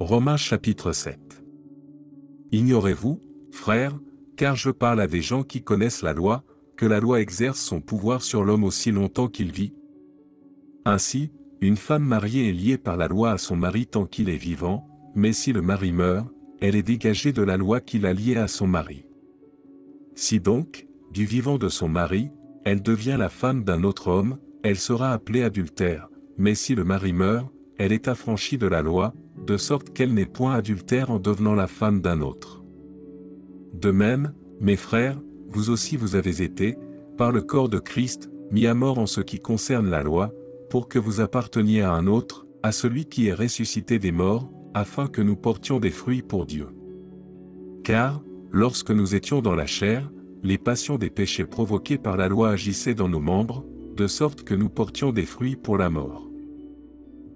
Romains chapitre 7. Ignorez-vous, frères, car je parle à des gens qui connaissent la loi, que la loi exerce son pouvoir sur l'homme aussi longtemps qu'il vit. Ainsi, une femme mariée est liée par la loi à son mari tant qu'il est vivant, mais si le mari meurt, elle est dégagée de la loi qui la liait à son mari. Si donc, du vivant de son mari, elle devient la femme d'un autre homme, elle sera appelée adultère, mais si le mari meurt, elle est affranchie de la loi, de sorte qu'elle n'est point adultère en devenant la femme d'un autre. De même, mes frères, vous aussi vous avez été, par le corps de Christ, mis à mort en ce qui concerne la loi, pour que vous apparteniez à un autre, à celui qui est ressuscité des morts, afin que nous portions des fruits pour Dieu. Car, lorsque nous étions dans la chair, les passions des péchés provoqués par la loi agissaient dans nos membres, de sorte que nous portions des fruits pour la mort.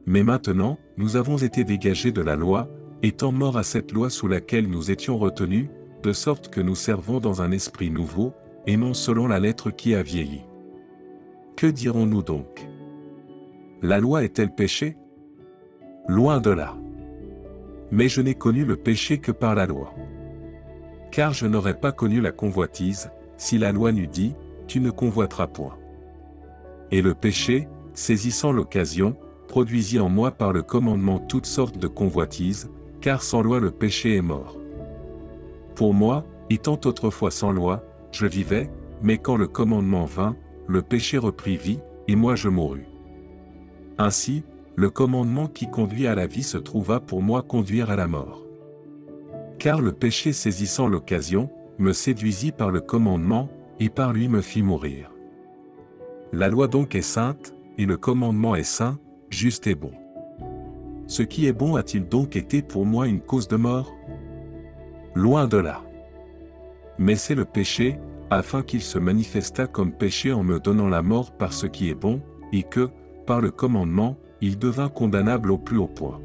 Mais maintenant, nous avons été dégagés de la loi, étant morts à cette loi sous laquelle nous étions retenus, de sorte que nous servons dans un esprit nouveau, et non selon la lettre qui a vieilli. Que dirons-nous donc ? La loi est-elle péché ? Loin de là. Mais je n'ai connu le péché que par la loi. Car je n'aurais pas connu la convoitise, si la loi n'eût dit, tu ne convoiteras point. Et le péché, saisissant l'occasion, produisit en moi par le commandement toutes sortes de convoitises, car sans loi le péché est mort. Pour moi, étant autrefois sans loi, je vivais, mais quand le commandement vint, le péché reprit vie, et moi je mourus. Ainsi, le commandement qui conduit à la vie se trouva pour moi conduire à la mort. Car le péché saisissant l'occasion, me séduisit par le commandement, et par lui me fit mourir. La loi donc est sainte, et le commandement est saint, juste et bon. Ce qui est bon a-t-il donc été pour moi une cause de mort ? Loin de là. Mais c'est le péché, afin qu'il se manifesta comme péché en me donnant la mort par ce qui est bon, et que, par le commandement, il devint condamnable au plus haut point.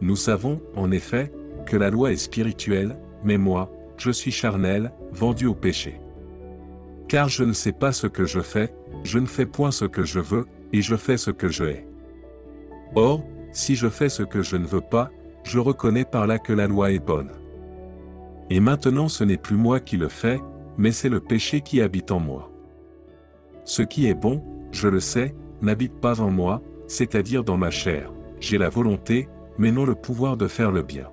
Nous savons, en effet, que la loi est spirituelle, mais moi, je suis charnel, vendu au péché. Car je ne sais pas ce que je ne fais point ce que je veux, et je fais ce que je hais. Or, si je fais ce que je ne veux pas, je reconnais par là que la loi est bonne. Et maintenant ce n'est plus moi qui le fais, mais c'est le péché qui habite en moi. Ce qui est bon, je le sais, n'habite pas en moi, c'est-à-dire dans ma chair. J'ai la volonté, mais non le pouvoir de faire le bien.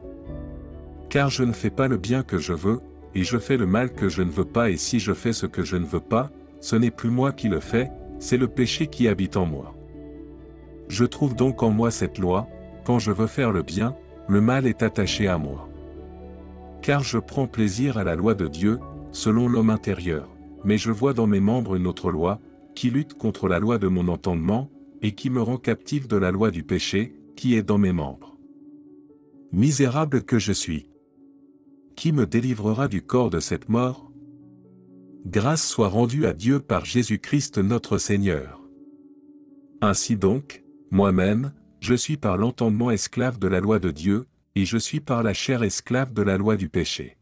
Car je ne fais pas le bien que je veux, et je fais le mal que je ne veux pas, et si je fais ce que je ne veux pas, ce n'est plus moi qui le fais, c'est le péché qui habite en moi. Je trouve donc en moi cette loi, quand je veux faire le bien, le mal est attaché à moi. Car je prends plaisir à la loi de Dieu, selon l'homme intérieur, mais je vois dans mes membres une autre loi, qui lutte contre la loi de mon entendement, et qui me rend captif de la loi du péché, qui est dans mes membres. Misérable que je suis! Qui me délivrera du corps de cette mort? Grâce soit rendue à Dieu par Jésus-Christ notre Seigneur. Ainsi donc, moi-même, je suis par l'entendement esclave de la loi de Dieu, et je suis par la chair esclave de la loi du péché.